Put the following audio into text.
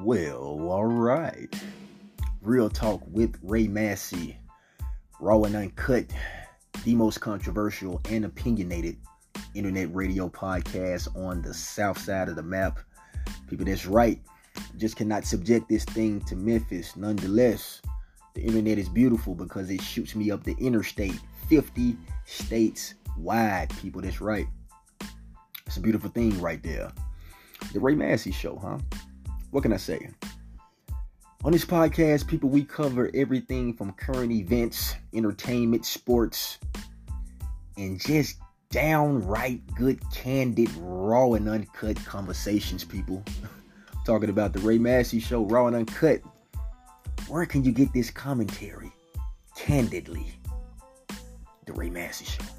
Well, all right. Real Talk with Ray Massey. Raw and uncut, the most controversial and opinionated internet radio podcast on the south side of the map. People, that's right. Just cannot subject this thing to Memphis. Nonetheless, the internet is beautiful because it shoots me up the interstate, 50 states wide. People, that's right. It's a beautiful thing right there. The Ray Massey Show, huh? What can I say? On this podcast, people, we cover everything from current events, entertainment, sports, and just downright good, candid, raw, and uncut conversations, people. I'm talking about the Ray Massey Show, raw and uncut. Where can you get this commentary? Candidly. The Ray Massey Show.